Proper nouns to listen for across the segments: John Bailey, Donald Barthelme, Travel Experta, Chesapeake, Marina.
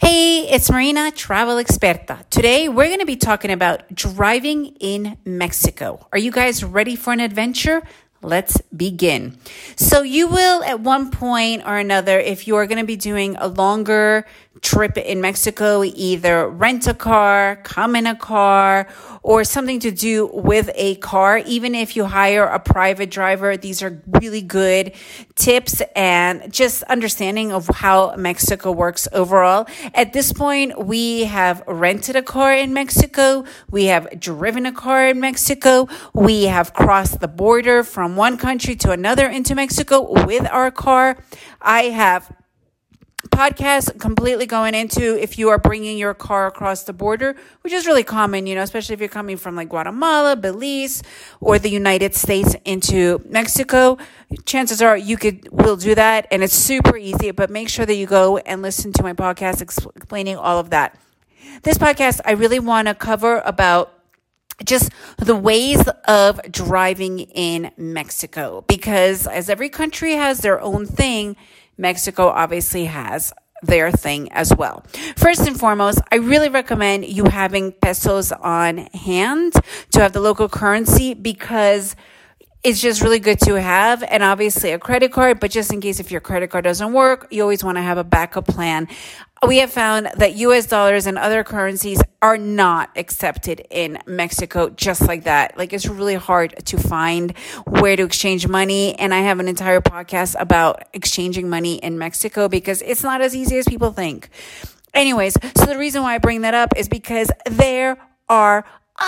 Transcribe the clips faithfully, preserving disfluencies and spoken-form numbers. Hey, it's Marina, Travel Experta. Today, we're going to be talking about driving in Mexico. Are you guys ready for an adventure? Let's begin. So you will, at one point or another, if you are going to be doing a longer trip in Mexico, either rent a car, come in a car, or something to do with a car. Even if you hire a private driver, these are really good tips and just understanding of how Mexico works overall. At this point, we have rented a car in Mexico. We have driven a car in Mexico. We have crossed the border from one country to another into Mexico with our car. I have podcast completely going into if you are bringing your car across the border, which is really common, you know, especially if you're coming from like Guatemala, Belize, or the United States into Mexico. Chances are you could will do that, and it's super easy, but make sure that you go and listen to my podcast explaining all of that. This podcast, I really want to cover about just the ways of driving in Mexico, because as every country has their own thing, Mexico obviously has their thing as well. First and foremost, I really recommend you having pesos on hand to have the local currency, because it's just really good to have, and obviously a credit card, but just in case if your credit card doesn't work, you always want to have a backup plan. We have found that U S dollars and other currencies are not accepted in Mexico just like that. Like, it's really hard to find where to exchange money. And I have an entire podcast about exchanging money in Mexico, because it's not as easy as people think. Anyways, so the reason why I bring that up is because there are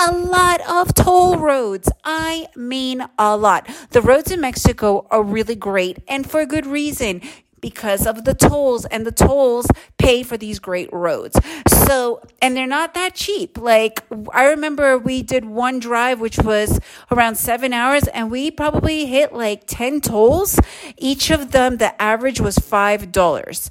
a lot of toll roads. I mean, a lot. The roads in Mexico are really great, and for a good reason, because of the tolls, and the tolls pay for these great roads. So, and they're not that cheap. Like, I remember we did one drive, which was around seven hours, and we probably hit like ten tolls. Each of them, the average was five dollars.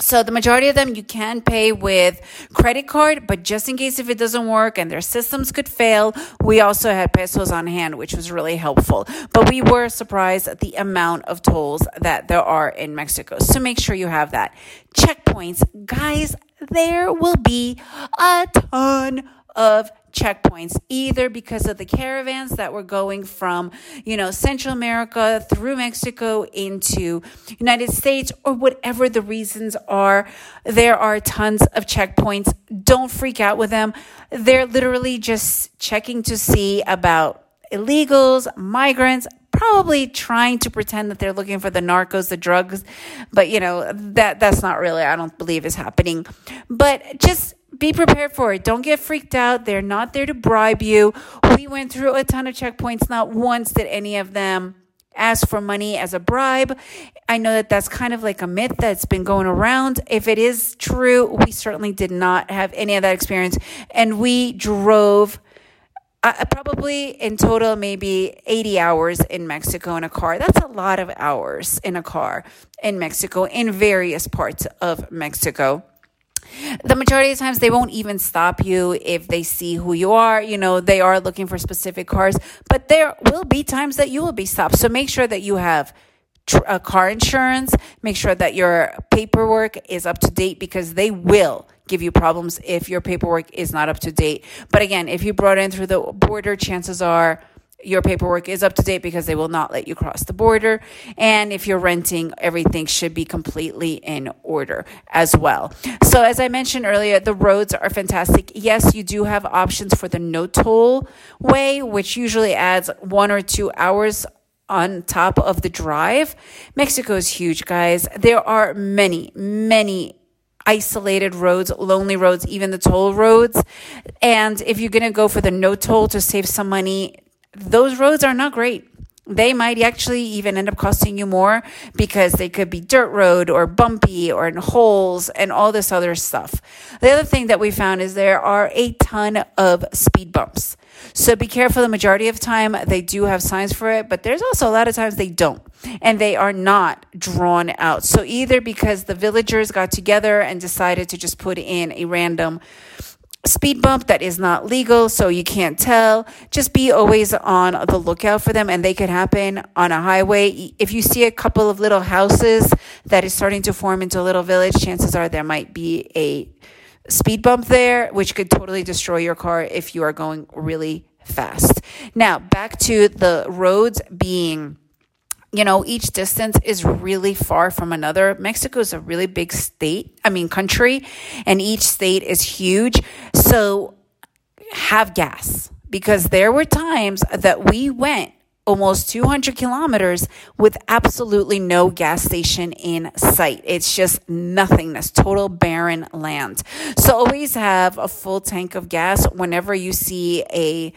So the majority of them you can pay with credit card, but just in case if it doesn't work and their systems could fail, we also had pesos on hand, which was really helpful. But we were surprised at the amount of tolls that there are in Mexico. So make sure you have that. Checkpoints. Guys, there will be a ton of checkpoints, either because of the caravans that were going from, you know, Central America through Mexico into United States, or whatever the reasons are. There are tons of checkpoints. Don't freak out with them. They're literally just checking to see about illegals, migrants, probably trying to pretend that they're looking for the narcos, the drugs, but you know, that that's not really, I don't believe is happening. But just be prepared for it. Don't get freaked out. They're not there to bribe you. We went through a ton of checkpoints. Not once did any of them ask for money as a bribe. I know that that's kind of like a myth that's been going around. If it is true, we certainly did not have any of that experience. And we drove uh, probably in total maybe eighty hours in Mexico in a car. That's a lot of hours in a car in Mexico, in various parts of Mexico. The majority of the times, they won't even stop you if they see who you are. You know, they are looking for specific cars, but there will be times that you will be stopped. So make sure that you have tr- uh, car insurance. Make sure that your paperwork is up to date, because they will give you problems if your paperwork is not up to date. But again, if you brought in through the border, chances are your paperwork is up to date, because they will not let you cross the border. And if you're renting, everything should be completely in order as well. So as I mentioned earlier, the roads are fantastic. Yes, you do have options for the no toll way, which usually adds one or two hours on top of the drive. Mexico is huge, guys. There are many, many isolated roads, lonely roads, even the toll roads. And if you're going to go for the no toll to save some money, those roads are not great. They might actually even end up costing you more, because they could be dirt road or bumpy or in holes and all this other stuff. The other thing that we found is there are a ton of speed bumps. So be careful. The majority of the time, they do have signs for it, but there's also a lot of times they don't, and they are not drawn out. So either because the villagers got together and decided to just put in a random speed bump that is not legal, so you can't tell. Just be always on the lookout for them, and they could happen on a highway. If you see a couple of little houses that is starting to form into a little village, chances are there might be a speed bump there, which could totally destroy your car if you are going really fast. Now, back to the roads being, you know, each distance is really far from another. Mexico is a really big state, I mean country, and each state is huge. So have gas, because there were times that we went almost two hundred kilometers with absolutely no gas station in sight. It's just nothingness, total barren land. So always have a full tank of gas whenever you see a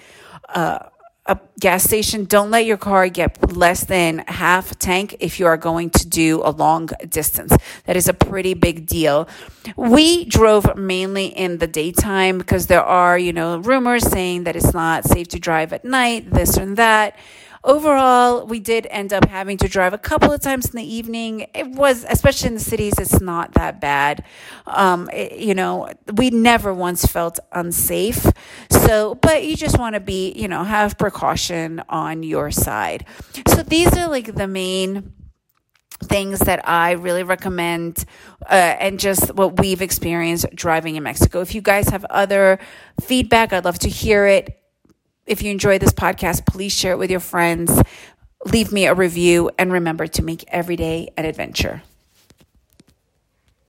uh a gas station. Don't let your car get less than half tank if you are going to do a long distance. That is a pretty big deal. We drove mainly in the daytime because there are, you know, rumors saying that it's not safe to drive at night, this and that. Overall, we did end up having to drive a couple of times in the evening. It was, especially in the cities, it's not that bad. Um, it, you know, we never once felt unsafe. So, but you just want to be, you know, have precaution on your side. So these are like the main things that I really recommend, uh, and just what we've experienced driving in Mexico. If you guys have other feedback, I'd love to hear it. If you enjoy this podcast, please share it with your friends. Leave me a review, and remember to make every day an adventure.